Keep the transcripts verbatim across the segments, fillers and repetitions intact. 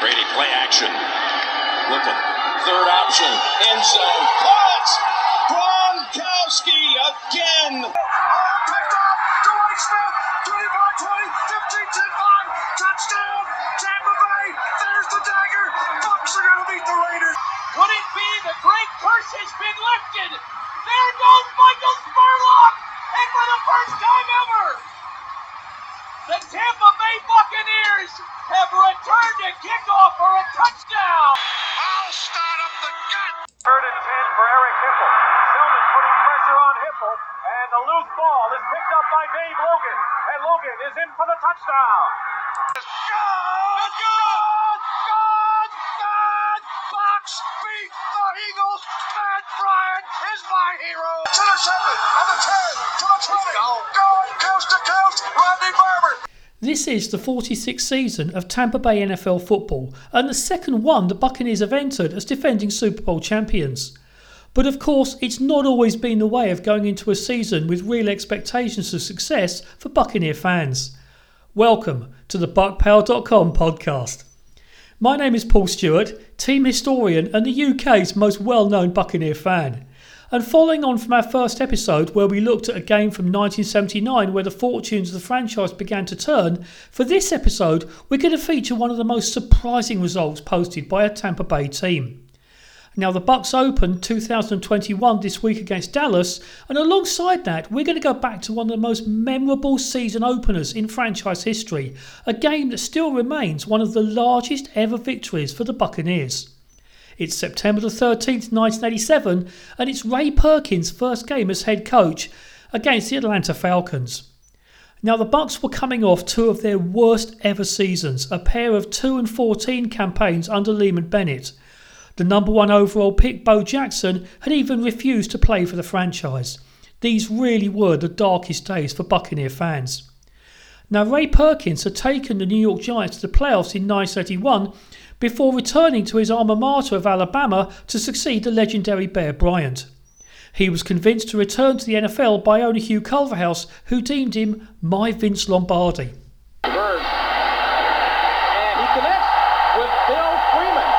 Brady play action. Looking. Third option. End zone. Caught. Gronkowski again. Oh, picked up. Dwight Smith. twenty-five twenty. fifteen ten five. Touchdown. Tampa Bay. There's the dagger. Bucks are going to beat the Raiders. Could it be the great curse has been lifted? There goes Michael Spurlock. And for the first time ever, the Tampa Bay Buccaneers have returned to kickoff for a touchdown. I'll start up the gut. Third and ten for Eric Hipple. Tillman putting pressure on Hipple, and the loose ball is picked up by Dave Logan, and Logan is in for the touchdown. Good, good, good, good, good. Fox beat the Eagles. Matt Bryant is my hero. To the seven, and the ten, to the twenty. Going coast to coast, Rodney Barber. This is the forty-sixth season of Tampa Bay N F L football, and the second one the Buccaneers have entered as defending Super Bowl champions. But of course, it's not always been the way of going into a season with real expectations of success for Buccaneer fans. Welcome to the Buckpower dot com podcast. My name is Paul Stewart, team historian and the U K's most well-known Buccaneer fan. And following on from our first episode where we looked at a game from nineteen seventy-nine where the fortunes of the franchise began to turn, for this episode we're going to feature one of the most surprising results posted by a Tampa Bay team. Now the Bucs opened two thousand twenty-one this week against Dallas, and alongside that we're going to go back to one of the most memorable season openers in franchise history, a game that still remains one of the largest ever victories for the Buccaneers. It's September the thirteenth, nineteen eighty-seven, and it's Ray Perkins' first game as head coach against the Atlanta Falcons. Now the Bucs were coming off two of their worst ever seasons, a pair of two and fourteen campaigns under Leeman Bennett. The number one overall pick, Bo Jackson, had even refused to play for the franchise. These really were the darkest days for Buccaneer fans. Now Ray Perkins had taken the New York Giants to the playoffs in nineteen eighty-one before returning to his alma mater of Alabama to succeed the legendary Bear Bryant. He was convinced to return to the N F L by owner Hugh Culverhouse, who deemed him my Vince Lombardi. DeBerg. And he connects with Bill Freeman.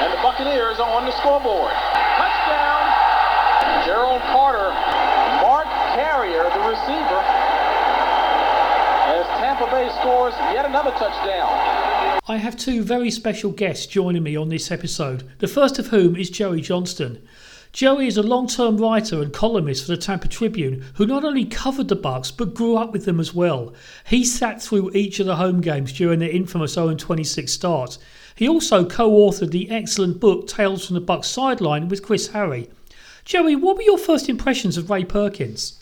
And the Buccaneers are on the scoreboard. Touchdown! Gerald Carter, Mark Carrier, the receiver. Tampa Bay scores yet another touchdown. I have two very special guests joining me on this episode, the first of whom is Joey Johnston. Joey is a long-term writer and columnist for the Tampa Tribune who not only covered the Bucs but grew up with them as well. He sat through each of the home games during their infamous oh and twenty-six start. He also co-authored the excellent book Tales from the Bucs Sideline with Chris Harry. Joey, what were your first impressions of Ray Perkins?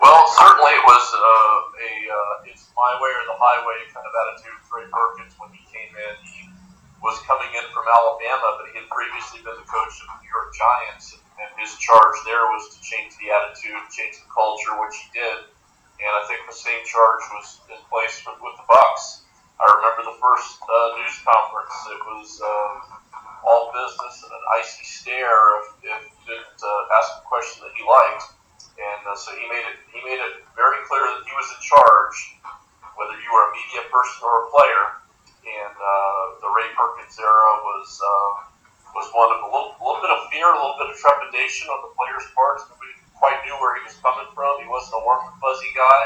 Well, certainly it was uh, a... Uh, it's my way or the highway kind of attitude for Ray Perkins when he came in. He was coming in from Alabama, but he had previously been the coach of the New York Giants, and his charge there was to change the attitude, change the culture, which he did. And I think the same charge was in place with, with the Bucs. I remember the first uh, news conference. It was uh, all business and an icy stare if, if you didn't uh, ask a question that he liked. And uh, so he made it. He made it very clear that he was in charge, whether you were a media person or a player, and uh, the Ray Perkins era was uh, was one of a little, little bit of fear, a little bit of trepidation on the players' parts. Nobody quite knew where he was coming from. He wasn't a warm and fuzzy guy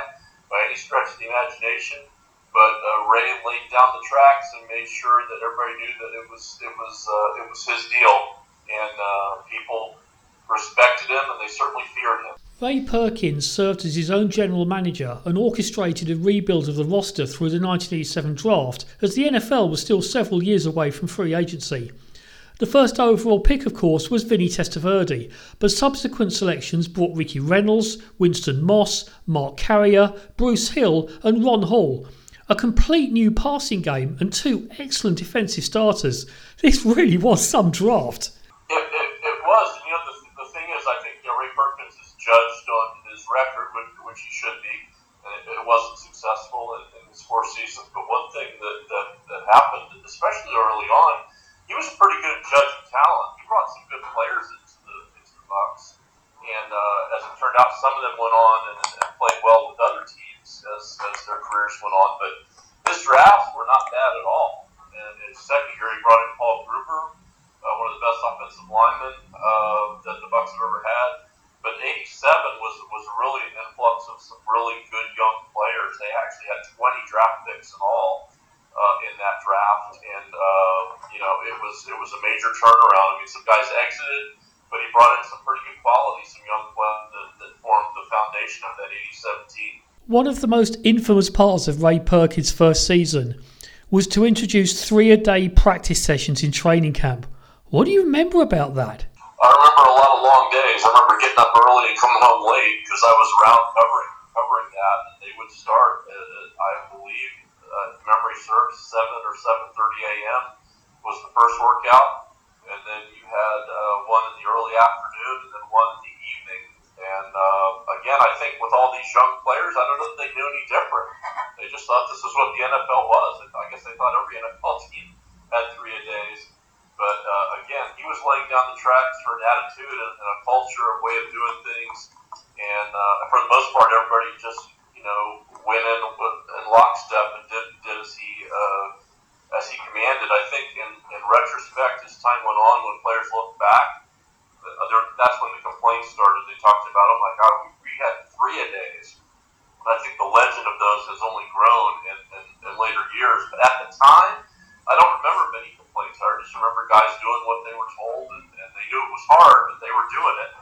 by any stretch of the imagination, but uh, Ray laid down the tracks and made sure that everybody knew that it was it was uh, it was his deal, and uh, people respected him and they certainly feared him. Ray Perkins served as his own general manager and orchestrated a rebuild of the roster through the nineteen eighty-seven draft, as the N F L was still several years away from free agency. The first overall pick, of course, was Vinny Testaverde, but subsequent selections brought Ricky Reynolds, Winston Moss, Mark Carrier, Bruce Hill and Ron Hall. A complete new passing game and two excellent defensive starters. This really was some draft. It, it, it was. You know, the, the thing is, I think you know, Ray Perkins is judged on his record, which, which he should be, and it, it wasn't successful in, in his four seasons. But one thing that, that, that happened, especially early on, he was a pretty good judge of talent. He brought some good players into the, into the Bucs, and uh, as it turned out, some of them went on and, and played well with other teams as, as their careers went on. But his drafts were not bad at all, and it, defensive linemen uh, that the Bucks have ever had. But eighty-seven was was really an influx of some really good young players. They actually had twenty draft picks in all uh, in that draft, and uh, you know it was it was a major turnaround. I mean, some guys exited, but he brought in some pretty good quality, some young players that, that formed the foundation of that eighty-seven team. One of the most infamous parts of Ray Perkins' first season was to introduce three-a-day practice sessions in training camp. What do you remember about that? I remember a lot of long days. I remember getting up early and coming home late because I was around covering covering that. And they would start, at, I believe, uh, if memory serves, seven or seven thirty a.m. was the first workout. And then you had uh, one in the early afternoon and then one in the evening. And uh, again, I think with all these young players, I don't know that they knew any different. They just thought this is what the N F L was. And I guess they thought every N F L team had three-a-days. But uh, again, he was laying down the tracks for an attitude and, and a culture, a way of doing things. And uh, for the most part, everybody just, you know, went in in lockstep and did, did as he uh, as he commanded. I think in, in retrospect, as time went on, when players looked back, that's when the complaints started. They talked about, oh my God, we, we had three-a-days. And I think the legend of those has only grown in, in, in later years. But at the time, I don't remember many complaints. I just remember guys doing what they were told, and, and they knew it was hard, but they were doing it.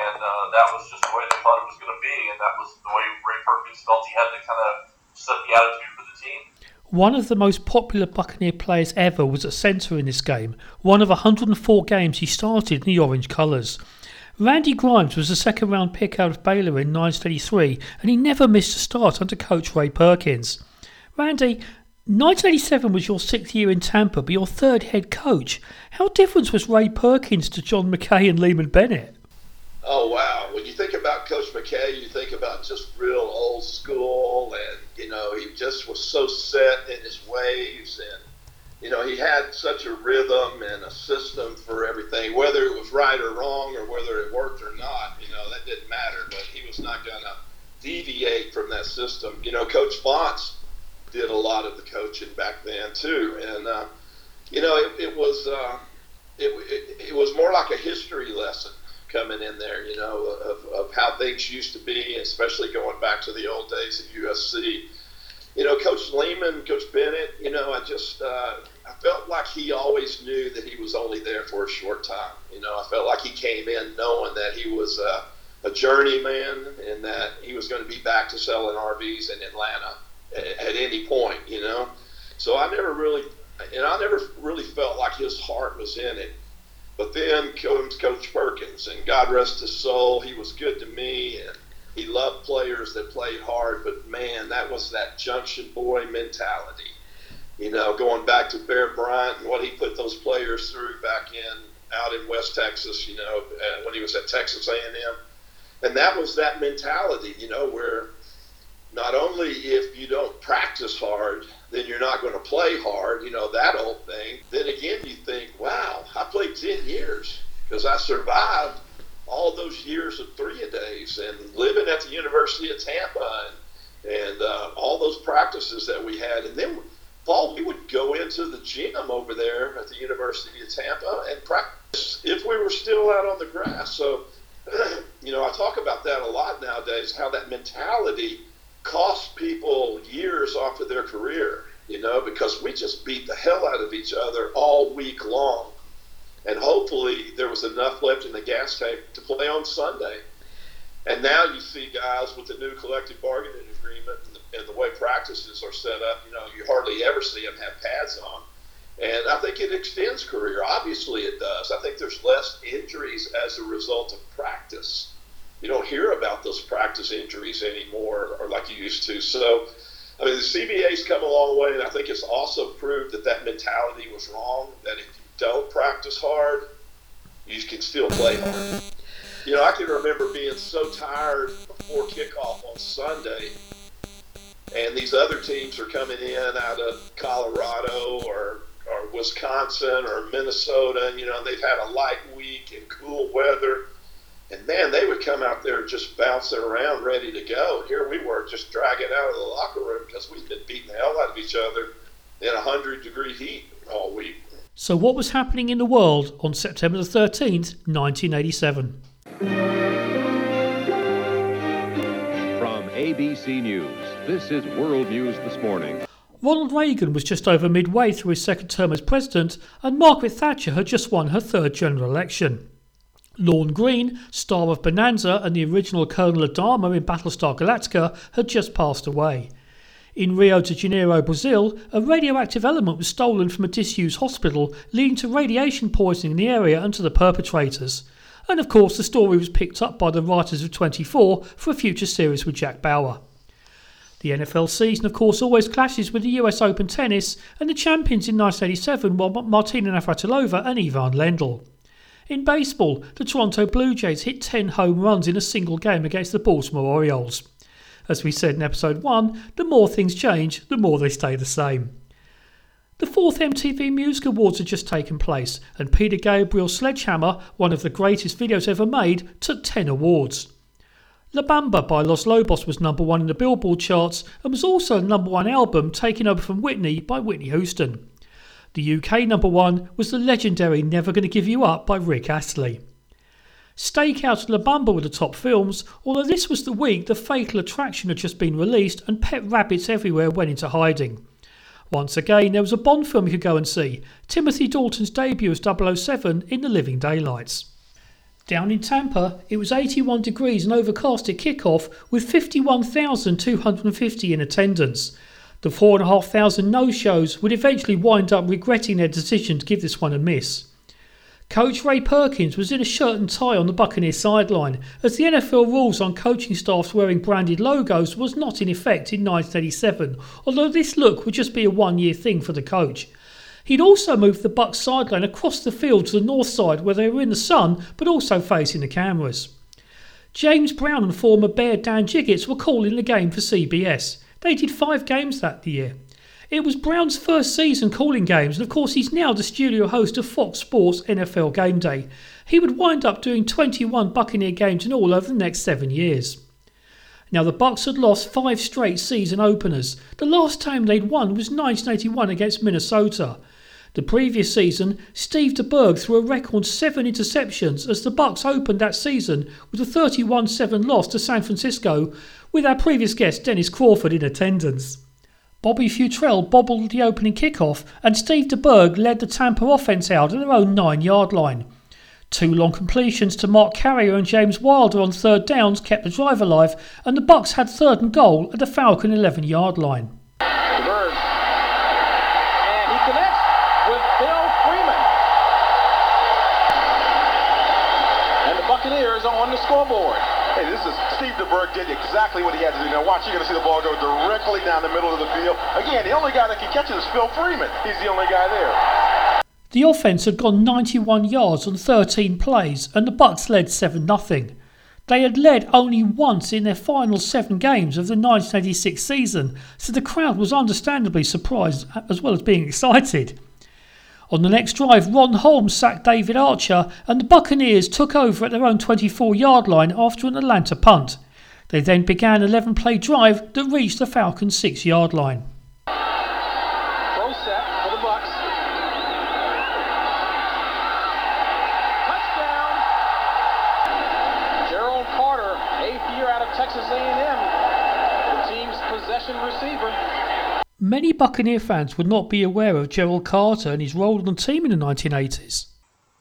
And uh, that was just the way they thought it was going to be, and that was the way Ray Perkins felt he had to kind of set the attitude for the team. One of the most popular Buccaneer players ever was at centre in this game, one of one hundred four games he started in the orange colours. Randy Grimes was a second round pick out of Baylor in nineteen eighty-three, and he never missed a start under coach Ray Perkins. Randy, nineteen eighty-seven was your sixth year in Tampa, but your third head coach. How different was Ray Perkins to John McKay and Leeman Bennett? Oh, wow. When you think about Coach McKay, you think about just real old school, and, you know, he just was so set in his ways, and, you know, he had such a rhythm and a system for everything, whether it was right or wrong or whether it worked or not, you know, that didn't matter, but he was not going to deviate from that system. You know, Coach Fontz did a lot of the coaching back then too, and uh, you know it, it was uh, it, it, it was more like a history lesson coming in there, you know, of, of how things used to be, especially going back to the old days at U S C. You know, Coach Leeman, Coach Bennett, you know, I just uh, I felt like he always knew that he was only there for a short time. You know, I felt like he came in knowing that he was a, a journeyman and that he was going to be back to selling R Vs in Atlanta at any point, you know. So I never really, and I never really felt like his heart was in it. But then comes Coach Perkins, and God rest his soul, he was good to me, and he loved players that played hard. But man, that was that Junction Boy mentality, you know, going back to Bear Bryant and what he put those players through back in out in West Texas, you know, when he was at Texas A and M, and that was that mentality, you know, where not only if you don't practice hard, then you're not going to play hard, you know, that old thing. Then again, you think, wow, I played ten years because I survived all those years of three-a-days and living at the University of Tampa and, and uh, all those practices that we had. And then, Paul, we would go into the gym over there at the University of Tampa and practice if we were still out on the grass. So, you know, I talk about that a lot nowadays, how that mentality cost people years off of their career, you know, because we just beat the hell out of each other all week long. And hopefully there was enough left in the gas tank to play on Sunday. And now you see guys with the new collective bargaining agreement and the, and the way practices are set up, you know, you hardly ever see them have pads on. And I think it extends career. Obviously it does. I think there's less injuries as a result of practice. You don't hear about those practice injuries anymore or like you used to. So, I mean, the C B A's come a long way, and I think it's also proved that that mentality was wrong, that if you don't practice hard, you can still play hard. You know, I can remember being so tired before kickoff on Sunday, and these other teams are coming in out of Colorado or, or Wisconsin or Minnesota. You know, they've had a light week and cool weather. And, man, they would come out there just bouncing around ready to go. And here we were just dragging out of the locker room because we'd been beating the hell out of each other in one hundred degree heat all week. So what was happening in the world on September the thirteenth, nineteen eighty-seven? From A B C News, this is World News This Morning. Ronald Reagan was just over midway through his second term as president, and Margaret Thatcher had just won her third general election. Lorne Greene, star of Bonanza and the original Colonel Adama in Battlestar Galactica, had just passed away. In Rio de Janeiro, Brazil, a radioactive element was stolen from a disused hospital, leading to radiation poisoning in the area and to the perpetrators. And of course the story was picked up by the writers of twenty-four for a future series with Jack Bauer. The N F L season of course always clashes with the U S Open tennis, and the champions in nineteen eighty-seven were Martina Navratilova and Ivan Lendl. In baseball, the Toronto Blue Jays hit ten home runs in a single game against the Baltimore Orioles. As we said in episode one, the more things change, the more they stay the same. The fourth M T V Music Awards had just taken place, and Peter Gabriel's Sledgehammer, one of the greatest videos ever made, took ten awards. La Bamba by Los Lobos was number one in the Billboard charts and was also the number one album, taken over from Whitney by Whitney Houston. The U K number one was the legendary Never Gonna Give You Up by Rick Astley. Stakeout and La Bamba were the top films, although this was the week The Fatal Attraction had just been released and pet rabbits everywhere went into hiding. Once again, there was a Bond film you could go and see, Timothy Dalton's debut as double oh seven in The Living Daylights. Down in Tampa, it was eighty-one degrees and overcast at kickoff, with fifty-one thousand two hundred fifty in attendance. The four thousand five hundred no-shows would eventually wind up regretting their decision to give this one a miss. Coach Ray Perkins was in a shirt and tie on the Buccaneers sideline, as the N F L rules on coaching staffs wearing branded logos was not in effect in nineteen eighty-seven, although this look would just be a one-year thing for the coach. He'd also moved the Bucs sideline across the field to the north side, where they were in the sun but also facing the cameras. James Brown and former Bear Dan Jiggets were calling the game for C B S. They did five games that year. It was Brown's first season calling games, and of course he's now the studio host of Fox Sports N F L Game Day. He would wind up doing twenty-one Buccaneer games in all over the next seven years. Now the Bucs had lost five straight season openers. The last time they'd won was nineteen eighty-one against Minnesota. The previous season, Steve DeBerg threw a record seven interceptions as the Bucs opened that season with a thirty-one seven loss to San Francisco, with our previous guest Dennis Crawford in attendance. Bobby Futrell bobbled the opening kickoff, and Steve DeBerg led the Tampa offense out at their own nine-yard line. Two long completions to Mark Carrier and James Wilder on third downs kept the drive alive, and the Bucs had third and goal at the Falcon eleven-yard line. DeBerg, and he connects with Bill Freeman, and the Buccaneers are on the scoreboard. Hey, this is Steve DeBerg did exactly what he had to do. Now watch, you're going to see the ball go directly down the middle of the field. Again, the only guy that can catch it is Phil Freeman. He's the only guy there. The offense had gone ninety-one yards on thirteen plays, and the Bucs led seven nothing. They had led only once in their final seven games of the nineteen eighty-six season, so the crowd was understandably surprised as well as being excited. On the next drive, Ron Holmes sacked David Archer, and the Buccaneers took over at their own twenty-four-yard line after an Atlanta punt. They then began an eleven-play drive that reached the Falcons' six-yard line. Pro set for the Bucs. Touchdown! Gerald Carter, eighth year out of Texas A and M, the team's possession receiver. Many Buccaneer fans would not be aware of Gerald Carter and his role on the team in the nineteen eighties.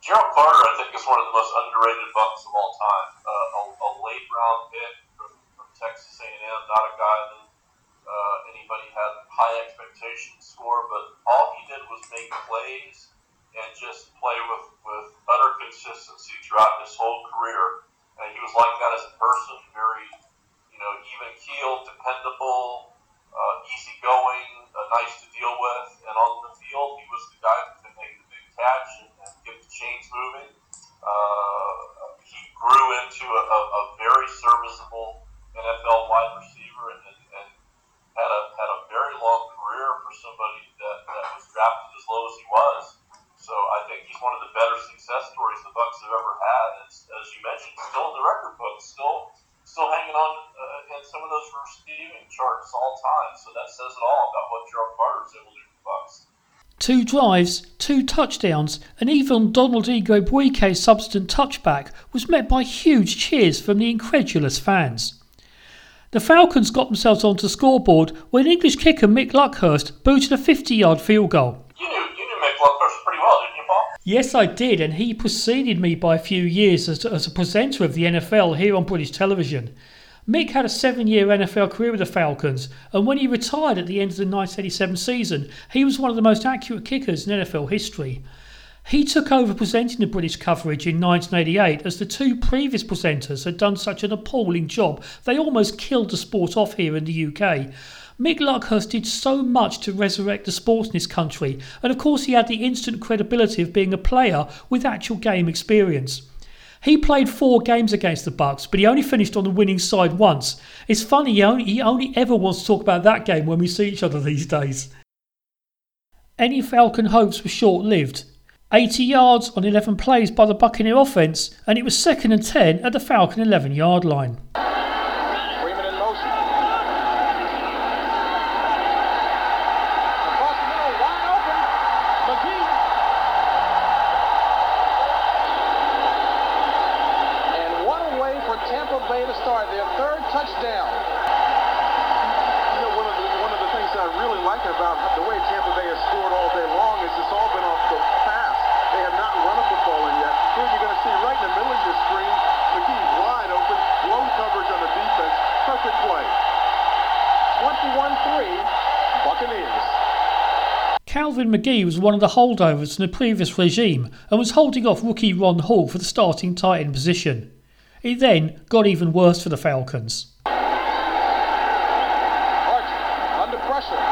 Gerald Carter, I think, is one of the most underrated Bucs of all time. Uh, a, a late-round pick from, from Texas A and M, not a guy that uh, anybody had high expectations for, but all he did was make plays and just play with, with utter consistency throughout his whole career. And he was like that as a person, very, you know, even-keeled, dependable, Uh, easygoing, uh, nice to deal with, and on the field he was the guy that could make the big catch and, and get the chains moving. Uh, he grew into a, a, a very serviceable N F L wide receiver, and, and, and had a had a very long career for somebody that, that was drafted as low as he was. So I think he's one of the better success stories the Bucs have ever had. As, as you mentioned, still in the record books, still. Still hanging on uh, in some of those receiving charts all time, so that says it all about what Gerald Carter was able to do for the Bucs. two drives, two touchdowns, and even Donald Igwebuike's subsequent touchback was met by huge cheers from the incredulous fans. The Falcons got themselves onto the scoreboard when English kicker Mick Luckhurst booted a fifty-yard field goal. You knew, you knew Mick Luckhurst pretty well, didn't you, Paul? Yes, I did, and he preceded me by a few years as, as a presenter of the N F L here on British television. Mick had a seven-year N F L career with the Falcons, and when he retired at the end of the nineteen eighty-seven season, he was one of the most accurate kickers in N F L history. He took over presenting the British coverage in nineteen eighty-eight, as the two previous presenters had done such an appalling job they almost killed the sport off here in the U K. Mick Luckhurst did so much to resurrect the sport in this country, and of course he had the instant credibility of being a player with actual game experience. He played four games against the Bucks, but he only finished on the winning side once. It's funny, he only, he only ever wants to talk about that game when we see each other these days. Any Falcon hopes were short-lived. eighty yards on eleven plays by the Buccaneer offence, and it was second and ten at the Falcon eleven-yard line. Freeman in motion. Across the middle, wide open. McGee. And one away for Tampa Bay to start their third touchdown. You know, one of the, one of the things that I really like about the way Tampa Bay has scored all day long is it's all been off the pass. They have not run up the ball in yet. Here you're going to see right in the middle of your screen, McGee wide open, blown coverage on the defense. Perfect play. twenty-one three, Buccaneers. Calvin McGee was one of the holdovers from the previous regime and was holding off rookie Ron Hall for the starting tight end position. It then got even worse for the Falcons. Archer, under pressure.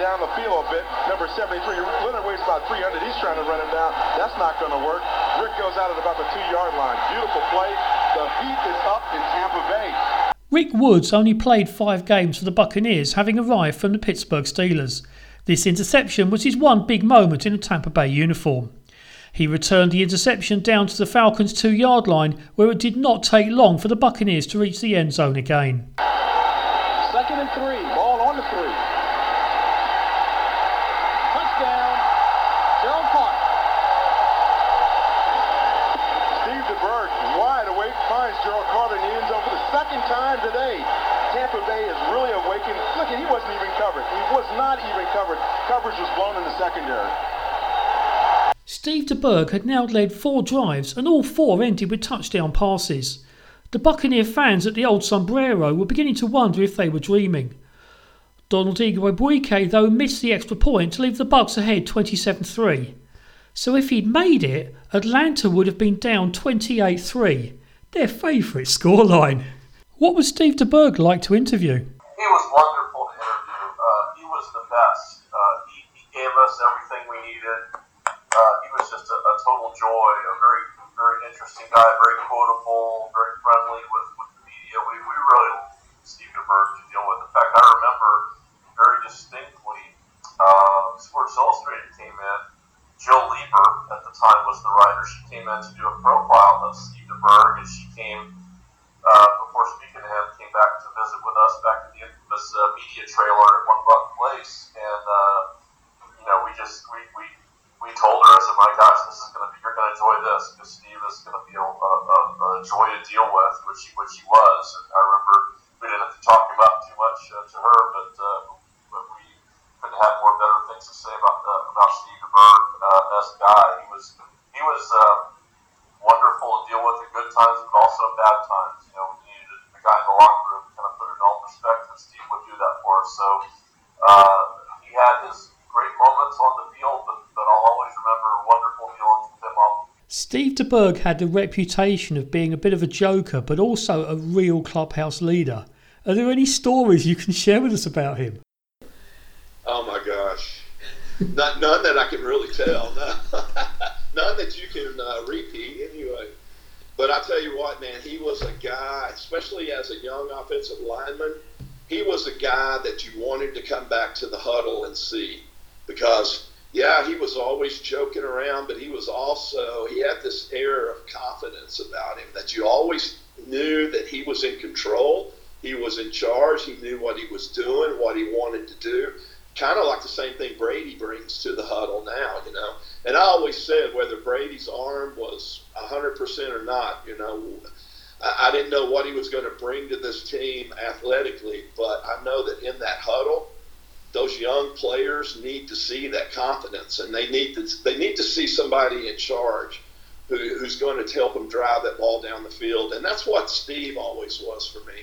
Down the field a bit, number seventy-three, Leonard weighs about three hundred, he's trying to run him down, that's not going to work. Rick goes out at about the two-yard line, beautiful play, the heat is up in Tampa Bay. Rick Woods only played five games for the Buccaneers, having arrived from the Pittsburgh Steelers. This interception was his one big moment in a Tampa Bay uniform. He returned the interception down to the Falcons' two-yard line, where it did not take long for the Buccaneers to reach the end zone again. Second and three, ball on the three. Gerald Carter in the end zone for the second time today. Tampa Bay is really awakened. Look, he wasn't even covered. He was not even covered. Coverage was blown in the secondary. Steve DeBerg had now led four drives, and all four ended with touchdown passes. The Buccaneer fans at the Old Sombrero were beginning to wonder if they were dreaming. Donald Igwebuike, though, missed the extra point to leave the Bucs ahead twenty-seven three. So if he'd made it, Atlanta would have been down twenty-eight three. Their favourite scoreline. What was Steve DeBerg like to interview? He was wonderful to interview. Uh, he was the best. Uh, he, he gave us everything we needed. Uh, he was just a, a total joy, a very very interesting guy, very quotable, very friendly with, with the media. We, we really loved Steve DeBerg to deal with. In fact, I remember very distinctly uh, Sports Illustrated came in. Jill Lieber, at the time, was the writer. She came in to do a profile of Steve DeBerg, and she came, uh, before speaking to him, came back to visit with us back at the infamous uh, media trailer at One Buck Place. And, uh, you know, we just, we, we, we told her, I said, my gosh, this is going to be, you're going to enjoy this, because Steve is going to be a, a, a joy to deal with, which he, which he was. And I remember we didn't have to talk about too much uh, to her, but, uh, couldn't have more better things to say about uh, about Steve DeBerg uh, as a guy. He was he was uh, wonderful to deal with at good times, but also bad times. You know, we needed a guy in the locker room to kind of put it all in perspective. Steve would do that for us. So uh, he had his great moments on the field, but, but I'll always remember wonderful feelings with him all. Steve DeBerg had the reputation of being a bit of a joker, but also a real clubhouse leader. Are there any stories you can share with us about him? Oh my gosh, Not, none that I can really tell, no. None that you can uh, repeat anyway. But I tell you what, man, he was a guy, especially as a young offensive lineman, he was a guy that you wanted to come back to the huddle and see, because, yeah, he was always joking around, but he was also, he had this air of confidence about him that you always knew that he was in control, he was in charge, he knew what he was doing, what he wanted to do. Kind of like the same thing Brady brings to the huddle now, you know. And I always said, whether Brady's arm was one hundred percent or not, you know, I, I didn't know what he was going to bring to this team athletically, but I know that in that huddle, those young players need to see that confidence, and they need to they need to see somebody in charge who, who's going to help them drive that ball down the field. And that's what Steve always was for me.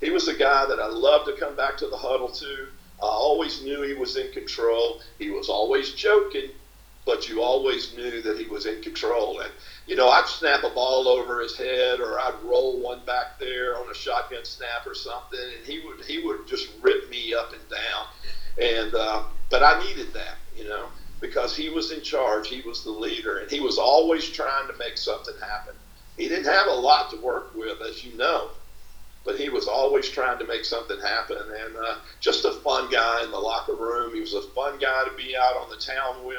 He was a guy that I loved to come back to the huddle to. I always knew he was in control. He was always joking, but you always knew that he was in control. And, you know, I'd snap a ball over his head, or I'd roll one back there on a shotgun snap or something, and he would he would just rip me up and down. And uh, but I needed that, you know, because he was in charge. He was the leader, and he was always trying to make something happen. He didn't have a lot to work with, as you know, but he was always trying to make something happen. And uh, just a fun guy in the locker room. He was a fun guy to be out on the town with.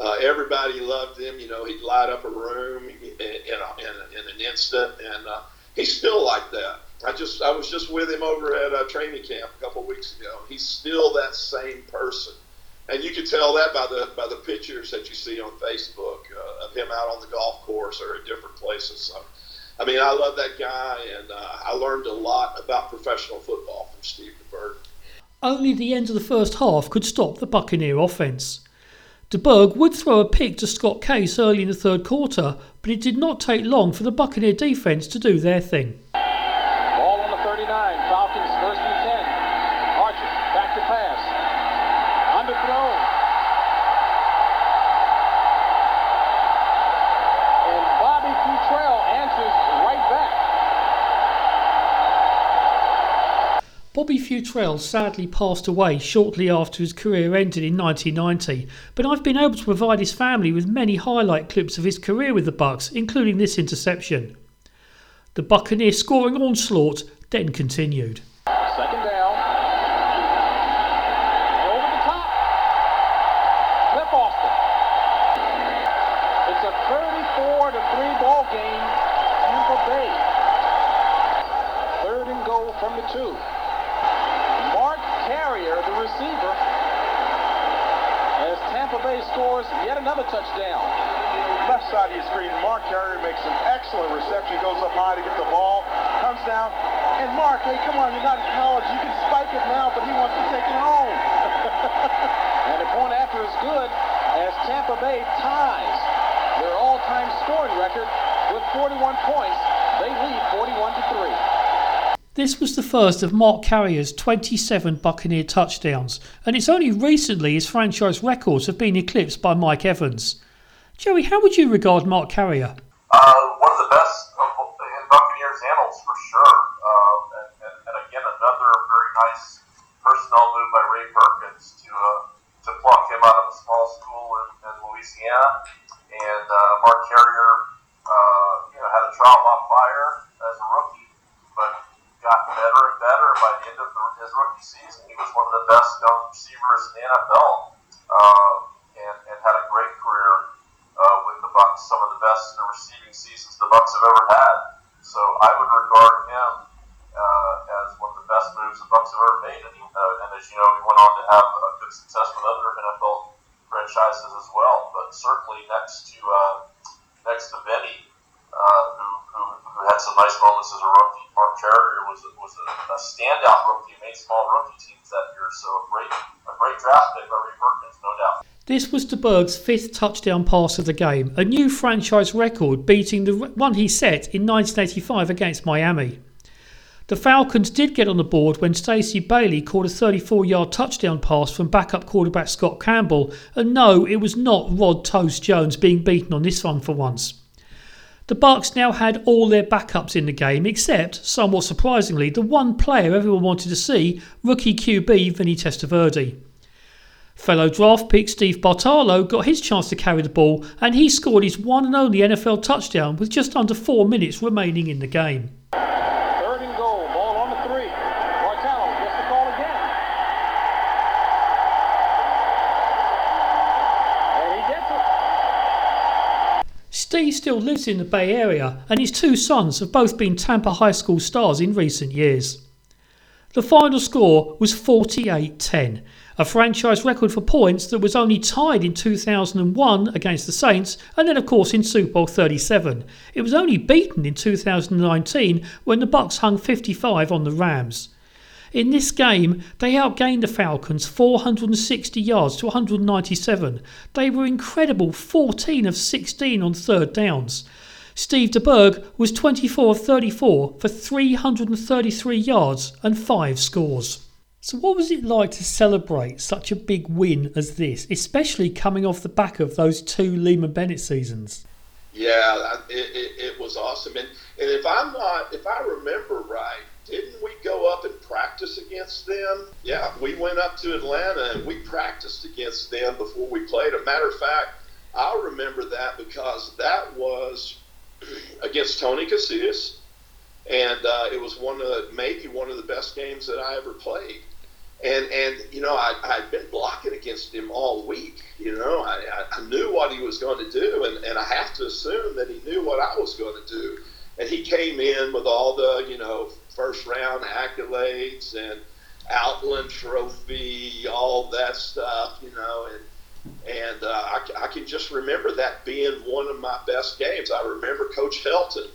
Uh, everybody loved him. You know, he'd light up a room in, in, in, in an instant, and uh, he's still like that. I just I was just with him over at a training camp a couple of weeks ago. He's still that same person, and you can tell that by the by the pictures that you see on Facebook uh, of him out on the golf course or at different places. So, I mean, I love that guy, and uh, I learned a lot about professional football from Steve DeBerg. Only the end of the first half could stop the Buccaneer offence. DeBerg would throw a pick to Scott Case early in the third quarter, but it did not take long for the Buccaneer defence to do their thing. Bobby Futrell sadly passed away shortly after his career ended in nineteen ninety, but I've been able to provide his family with many highlight clips of his career with the Bucks, including this interception. The Buccaneer scoring onslaught then continued. Second down. Over the top. Cliff Austin. It's a thirty-four to three ball game. Tampa Bay. Third and goal from the two. Carrier, the receiver, as Tampa Bay scores yet another touchdown. Left side of your screen, Mark Carrier makes an excellent reception, goes up high to get the ball, comes down, and Mark, hey, come on, you're not in college, you can spike it now, but he wants to take it home. And the point after is good, as Tampa Bay ties their all-time scoring record with forty-one points. They lead forty-one to three. This was the first of Mark Carrier's twenty-seven Buccaneer touchdowns, and it's only recently his franchise records have been eclipsed by Mike Evans. Joey, how would you regard Mark Carrier? Uh, one of the best in Buccaneers annals, for sure. Uh, and, and, and again, another very nice personnel move by Ray Perkins to uh, to pluck him out of a small school in, in Louisiana. And uh, Mark Carrier uh, you know, had a trial by fire as a rookie, but got better and better. By the end of the, his rookie season, he was one of the best young receivers in the N F L, uh, and, and had a great career uh, with the Bucs. Some of the best receiving seasons the Bucs have ever had. So I would regard him uh, as one of the best moves the Bucs have ever made. And, he, uh, and as you know, he went on to have a good success with other N F L franchises as well. But certainly next to uh, next to Vinny, uh, who, who who had some nice moments as a rookie. Mark Carrier was a, was a, a standout rookie, made small rookie teams that year, so a great, a great draft pick by Ray Perkins, no doubt. This was DeBerg's fifth touchdown pass of the game, a new franchise record, beating the one he set in nineteen eighty-five against Miami. The Falcons did get on the board when Stacey Bailey caught a thirty-four-yard touchdown pass from backup quarterback Scott Campbell, and no, it was not Rod Toast Jones being beaten on this one for once. The Bucks now had all their backups in the game, except, somewhat surprisingly, the one player everyone wanted to see, rookie Q B Vinny Testaverde. Fellow draft pick Steve Bartalo got his chance to carry the ball, and he scored his one and only N F L touchdown with just under four minutes remaining in the game. Third and goal, ball on the three. Bartalo gets the Steve still lives in the Bay Area, and his two sons have both been Tampa High School stars in recent years. The final score was forty-eight ten, a franchise record for points that was only tied in two thousand one against the Saints and then of course in Super Bowl thirty-seven. It was only beaten in two thousand nineteen when the Bucks hung fifty-five on the Rams. In this game, they outgained the Falcons four hundred sixty yards to one hundred ninety-seven. They were incredible fourteen of sixteen on third downs. Steve DeBerg was twenty-four of thirty-four for three hundred thirty-three yards and five scores. So what was it like to celebrate such a big win as this, especially coming off the back of those two Leeman Bennett seasons? Yeah, it, it, it was awesome. And, and if I'm not, if I remember right, didn't we go up and practice against them? Yeah, we went up to Atlanta and we practiced against them before we played. A matter of fact, I remember that because that was against Tony Casillas, and uh, it was one of maybe one of the best games that I ever played. And and you know I I'd been blocking against him all week. You know I I knew what he was going to do, and, and I have to assume that he knew what I was going to do. And he came in with all the you know first round accolades and Outland Trophy, all that stuff. You know and. And uh, I, I can just remember that being one of my best games. I remember Coach Helton,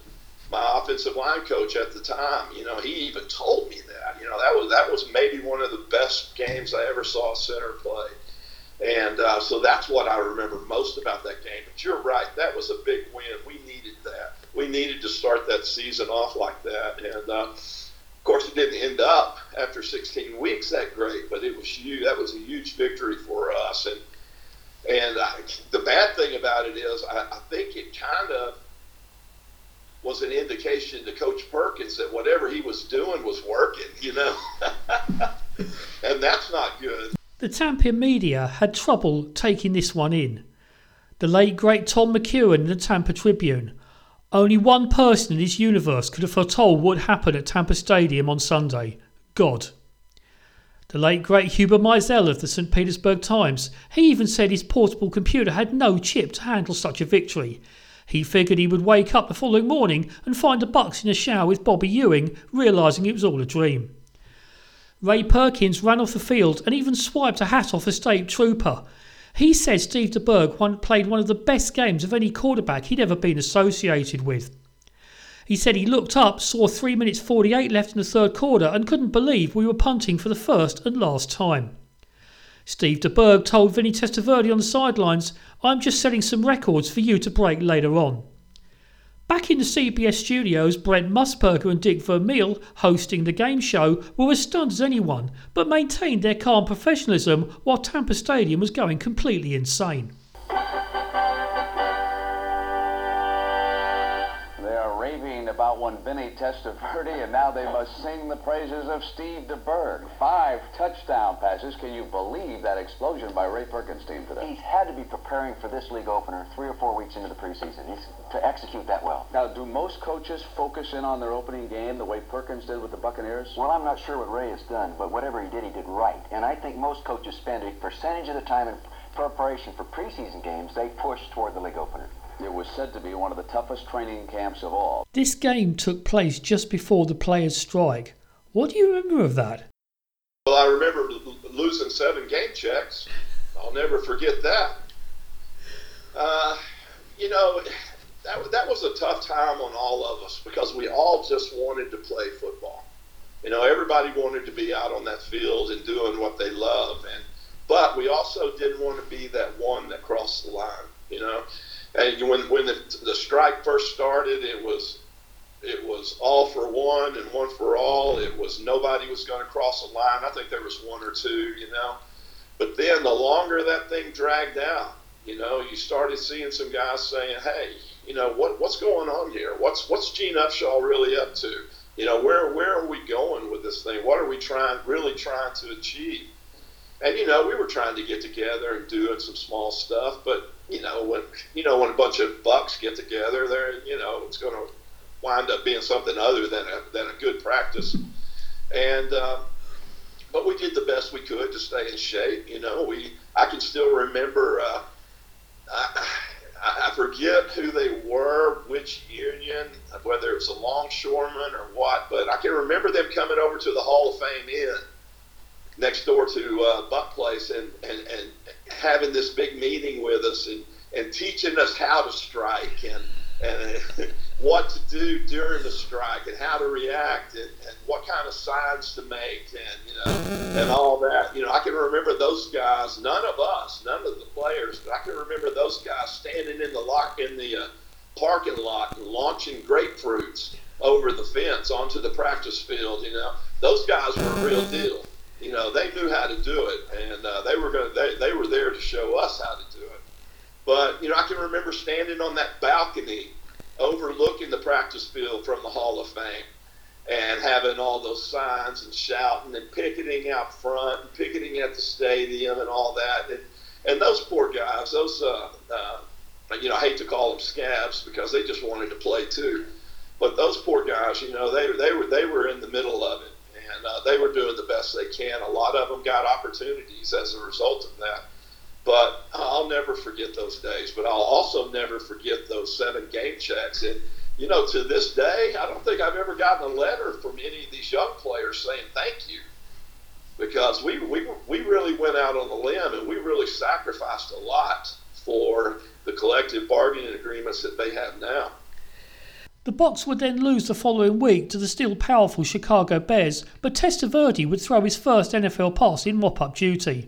my offensive line coach at the time. You know, he even told me that. You know, that was that was maybe one of the best games I ever saw a center play. And uh, so that's what I remember most about that game. But you're right, that was a big win. We needed that. We needed to start that season off like that. And uh, of course, it didn't end up after sixteen weeks that great. But it was huge. That was a huge victory for us. And And I, the bad thing about it is I, I think it kind of was an indication to Coach Perkins that whatever he was doing was working, you know. And that's not good. The Tampa media had trouble taking this one in. The late, great Tom McEwen in the Tampa Tribune. Only one person in this universe could have foretold what happened at Tampa Stadium on Sunday. God. The late, great Huber Meisel of the Saint Petersburg Times, he even said his portable computer had no chip to handle such a victory. He figured he would wake up the following morning and find the Bucks in a shower with Bobby Ewing, realising it was all a dream. Ray Perkins ran off the field and even swiped a hat off a state trooper. He said Steve DeBerg played one of the best games of any quarterback he'd ever been associated with. He said he looked up, saw three minutes forty-eight left in the third quarter and couldn't believe we were punting for the first and last time. Steve DeBerg told Vinny Testaverde on the sidelines, "I'm just setting some records for you to break later on." Back in the C B S studios, Brent Musburger and Dick Vermeil, hosting the game show, were as stunned as anyone, but maintained their calm professionalism while Tampa Stadium was going completely insane. About one Vinny Testaverde, and now they must sing the praises of Steve DeBerg. Five touchdown passes. Can you believe that explosion by Ray Perkins' team today? He's had to be preparing for this league opener three or four weeks into the preseason. He's to execute that well. Now, do most coaches focus in on their opening game the way Perkins did with the Buccaneers? Well, I'm not sure what Ray has done, but whatever he did, he did right. And I think most coaches spend a percentage of the time in preparation for preseason games they push toward the league opener. It was said to be one of the toughest training camps of all. This game took place just before the players' strike. What do you remember of that? Well, I remember losing seven game checks. I'll never forget that. Uh, you know, that, that was a tough time on all of us because we all just wanted to play football. You know, everybody wanted to be out on that field and doing what they love. And but we also didn't want to be that one that crossed the line, you know. And when when the, the strike first started, it was it was all for one and one for all. It was nobody was going to cross the line. I think there was one or two, you know. But then the longer that thing dragged out, you know, you started seeing some guys saying, "Hey, you know, what what's going on here? What's what's Gene Upshaw really up to? You know, where where are we going with this thing? What are we trying really trying to achieve?" And you know, we were trying to get together and doing some small stuff, but you know, when you know when a bunch of Bucks get together, they're you know it's going to wind up being something other than a than a good practice. And uh, but we did the best we could to stay in shape. You know, we I can still remember. Uh, I, I forget who they were, which union, whether it was a longshoreman or what, but I can remember them coming over to the Hall of Fame Inn next door to uh, Buck Place and, and, and having this big meeting with us and, and teaching us how to strike and, and what to do during the strike and how to react and, and what kind of signs to make and you know and all that. You know, I can remember those guys, none of us, none of the players, but I can remember those guys standing in the lock in the uh, parking lot and launching grapefruits over the fence onto the practice field. You know, those guys were a real deal. You know, they knew how to do it, and uh, they were going they, they were there to show us how to do it. But, you know, I can remember standing on that balcony overlooking the practice field from the Hall of Fame and having all those signs and shouting and picketing out front and picketing at the stadium and all that. And, and those poor guys, those, uh, uh, you know, I hate to call them scabs because they just wanted to play too. But those poor guys, you know, they, they, were, they were in the middle of it. And uh, they were doing the best they can. A lot of them got opportunities as a result of that. But I'll never forget those days. But I'll also never forget those seven game checks. And, you know, to this day, I don't think I've ever gotten a letter from any of these young players saying thank you. Because we, we, we really went out on the limb and we really sacrificed a lot for the collective bargaining agreements that they have now. The Bucks would then lose the following week to the still powerful Chicago Bears, but Testaverde would throw his first N F L pass in mop-up duty.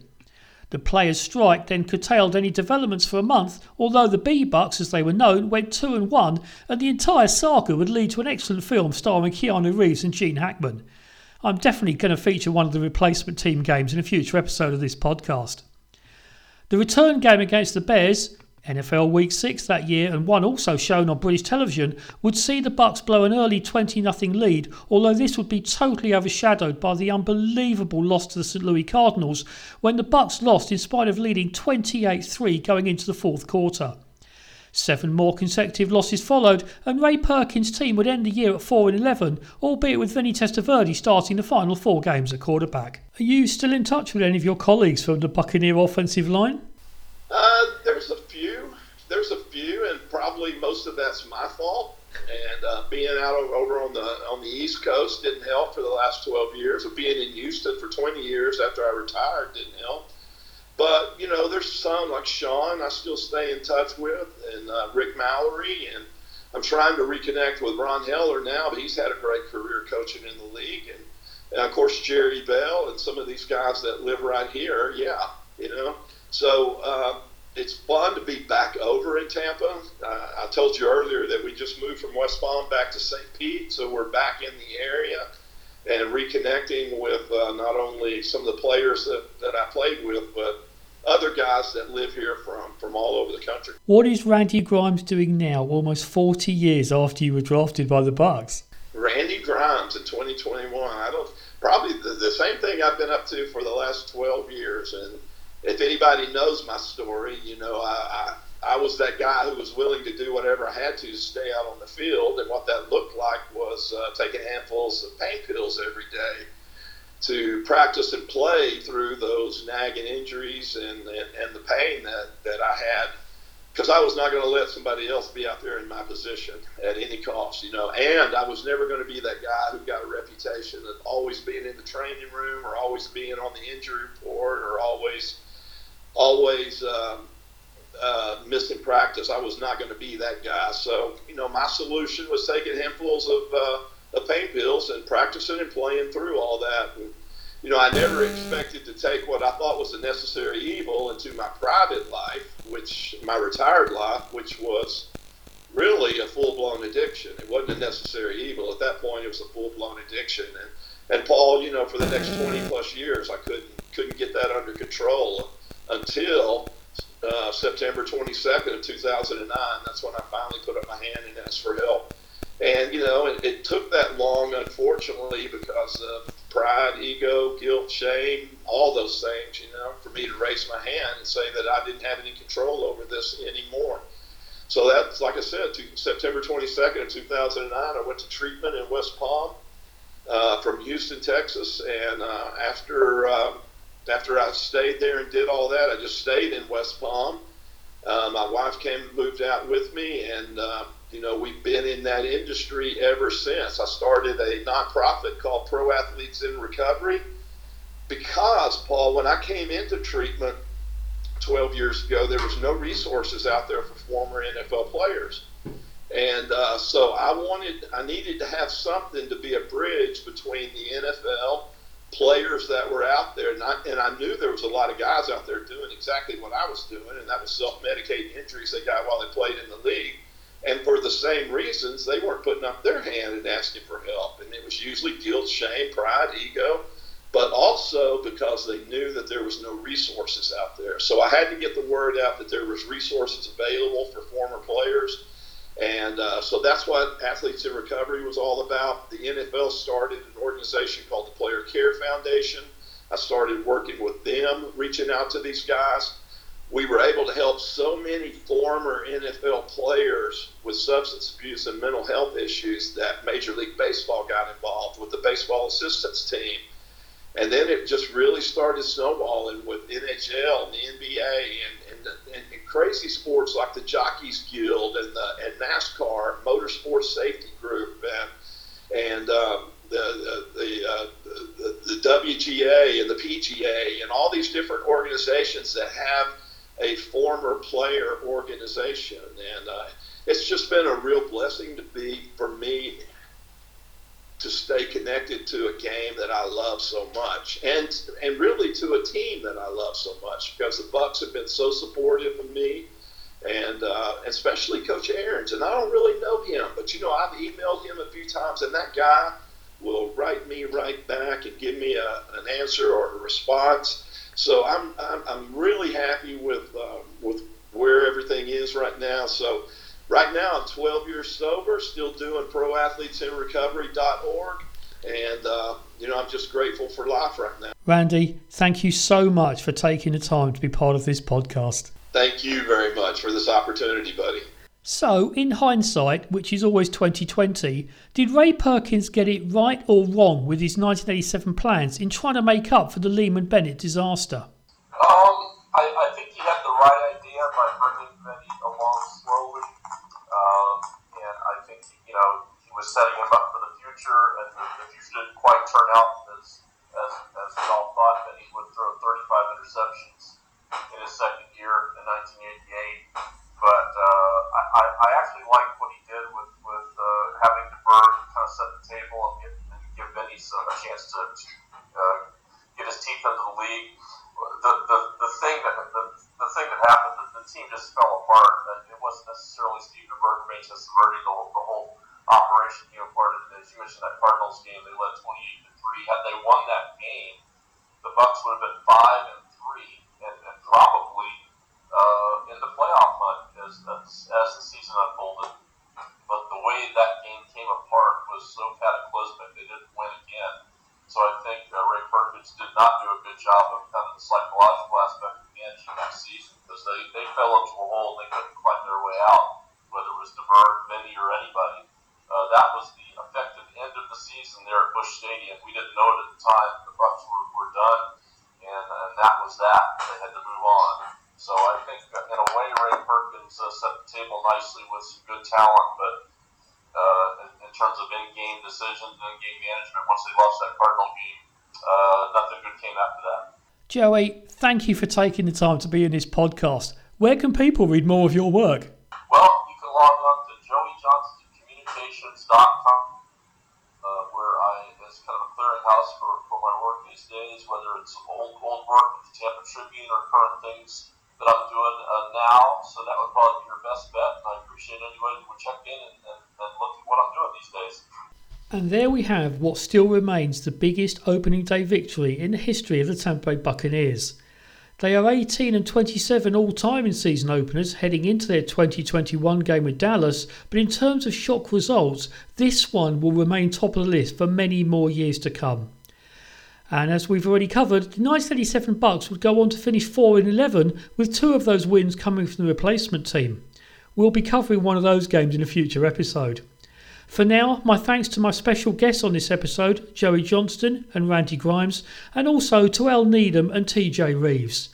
The players' strike then curtailed any developments for a month, although the B-Bucks, as they were known, went two and one, and the entire saga would lead to an excellent film starring Keanu Reeves and Gene Hackman. I'm definitely going to feature one of the replacement team games in a future episode of this podcast. The return game against the Bears, N F L Week six that year, and one also shown on British television, would see the Bucks blow an early twenty nothing lead, although this would be totally overshadowed by the unbelievable loss to the Saint Louis Cardinals, when the Bucks lost in spite of leading twenty-eight three going into the fourth quarter. Seven more consecutive losses followed, and Ray Perkins' team would end the year at four and eleven, albeit with Vinny Testaverde starting the final four games at quarterback. Are you still in touch with any of your colleagues from the Buccaneer offensive line? Uh, there's a few, there's a few, and probably most of that's my fault. And uh, being out over on the on the East Coast didn't help for the last twelve years. Or being in Houston for twenty years after I retired didn't help. But you know, there's some like Sean I still stay in touch with, and uh, Rick Mallory, and I'm trying to reconnect with Ron Heller now. But he's had a great career coaching in the league, and, and of course Jerry Bell and some of these guys that live right here. Yeah, you know. So uh, it's fun to be back over in Tampa. Uh, I told you earlier that we just moved from West Palm back to Saint Pete, so we're back in the area and reconnecting with uh, not only some of the players that, that I played with, but other guys that live here from, from all over the country. What is Randy Grimes doing now, almost forty years after you were drafted by the Bucks? Randy Grimes in twenty twenty-one. I don't probably the, the same thing I've been up to for the last twelve years, and if anybody knows my story, you know, I, I I was that guy who was willing to do whatever I had to to stay out on the field. And what that looked like was uh, taking handfuls of pain pills every day to practice and play through those nagging injuries and, and, and the pain that, that I had. Because I was not going to let somebody else be out there in my position at any cost, you know. And I was never going to be that guy who got a reputation of always being in the training room or always being on the injury report or always... always um, uh, missing practice. I was not going to be that guy. So, you know, my solution was taking handfuls of, uh, of pain pills and practicing and playing through all that. And, you know, I never expected to take what I thought was a necessary evil into my private life, which my retired life, which was really a full-blown addiction. It wasn't a necessary evil. At that point, it was a full-blown addiction. And, and Paul, you know, for the next twenty-plus years, I couldn't couldn't get that under control until uh, September twenty-second of two thousand nine. That's when I finally put up my hand and asked for help. And, you know, it, it took that long, unfortunately, because of pride, ego, guilt, shame, all those things, you know, for me to raise my hand and say that I didn't have any control over this anymore. So that's, like I said, to September twenty-second of two thousand nine, I went to treatment in West Palm uh, from Houston, Texas, and uh, after... Uh, After I stayed there and did all that, I just stayed in West Palm Uh, my wife came and moved out with me, and uh, you know, we've been in that industry ever since. I started a nonprofit called Pro Athletes in Recovery because, Paul, when I came into treatment twelve years ago, there was no resources out there for former N F L players. And uh, so I wanted, I needed to have something to be a bridge between the N F L players that were out there, and I, and I knew there was a lot of guys out there doing exactly what I was doing, and that was self-medicating injuries they got while they played in the league. And for the same reasons, they weren't putting up their hand and asking for help. And it was usually guilt, shame, pride, ego, but also because they knew that there was no resources out there. So I had to get the word out that there was resources available for former players. And uh, so that's what Athletes in Recovery was all about. The N F L started an organization called the Player Care Foundation. I started working with them, reaching out to these guys. We were able to help so many former N F L players with substance abuse and mental health issues that Major League Baseball got involved with the baseball assistance team. And then it just really started snowballing with N H L and the N B A and, and, and, and crazy sports like the Jockeys Guild and the and NASCAR, Motorsports Safety Group, and and um, the the the, uh, the the W G A and the P G A and all these different organizations that have a former player organization. And uh, it's just been a real blessing to be, for me, to stay connected to a game that I love so much, and and really to a team that I love so much, because the Bucks have been so supportive of me, and uh, especially Coach Aarons. And I don't really know him, but you know, I've emailed him a few times, and that guy will write me right back and give me a, an answer or a response. So I'm I'm, I'm really happy with um, with where everything is right now. So. Right now, I'm twelve years sober, still doing pro athletes in recovery dot org, and, uh, you know, I'm just grateful for life right now. Randy, thank you so much for taking the time to be part of this podcast. Thank you very much for this opportunity, buddy. So, in hindsight, which is always twenty twenty, did Ray Perkins get it right or wrong with his nineteen eighty-seven plans in trying to make up for the Leeman Bennett disaster? Um, I, I think he had the right idea by bringing Benny along slowly. Um, and I think, you know, he was setting him up for the future, and the, the future didn't quite turn out as, as as we all thought, that he would throw thirty-five interceptions in his second year in nineteen eighty-eight. But uh, I, I actually liked what he did with, with uh, having DeBerg kind of set the table and give, and give Vinny some, a chance to, to uh, get his teeth into the league. The, the, the thing that the, the thing that happened, the, the team just fell apart. It wasn't necessarily Steve DeBerg, Ray Testaverde, the, the whole operation came apart. As you mentioned, that Cardinals game, they led twenty-eight to three. Had they won that game, the Bucks would have been five and three, and, and probably uh, in the playoff hunt as, as as the season unfolded. But the way that game came apart was so cataclysmic, they didn't win again. So I think uh, Ray Perkins did not do a good job of kind of the psychological aspect of managing that season, because they, they fell into a hole and they couldn't find their way out, whether it was DeBerg, Vinny, or anybody. Uh, that was the effective end of the season there at Busch Stadium. We didn't know it at the time. The Bucks were, were done, and, and that was that. They had to move on. So I think, in a way, Ray Perkins uh, set the table nicely with some good talent, but Uh, in, in terms of in-game decisions and in-game management, once they lost that Cardinal game, uh, nothing good came after that. Joey, thank you for taking the time to be in this podcast. Where can people read more of your work? Well, you can log on to joey johnson communications dot com, uh, where I, it's kind of a clearinghouse for, for my work these days, whether it's old, old work with the Tampa Tribune or current things that I'm doing uh, now, so that would probably be your best bet. And I appreciate anybody who would check in and, and, and look at what I'm doing these days. And there we have what still remains the biggest opening day victory in the history of the Tampa Bay Buccaneers. They are eighteen and twenty-seven all-time in season openers heading into their twenty twenty-one game with Dallas, but in terms of shock results, this one will remain top of the list for many more years to come. And as we've already covered, the nineteen eighty-seven Bucks would go on to finish four and eleven, with two of those wins coming from the replacement team. We'll be covering one of those games in a future episode. For now, my thanks to my special guests on this episode, Joey Johnston and Randy Grimes, and also to El Needham and T J Reeves.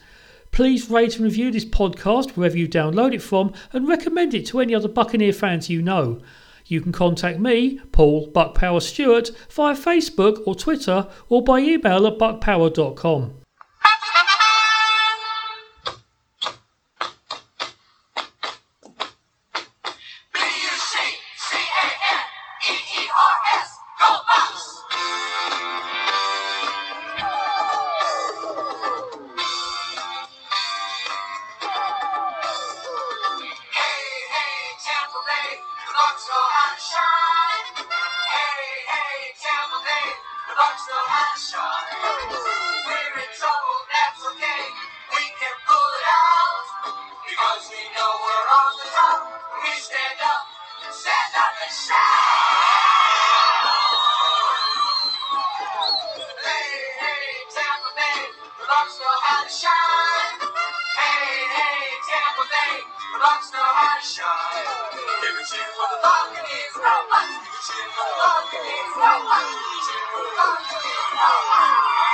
Please rate and review this podcast wherever you download it from and recommend it to any other Buccaneer fans you know. You can contact me, Paul Buckpower Stewart, via Facebook or Twitter or by email at buckpower dot com. Thank you.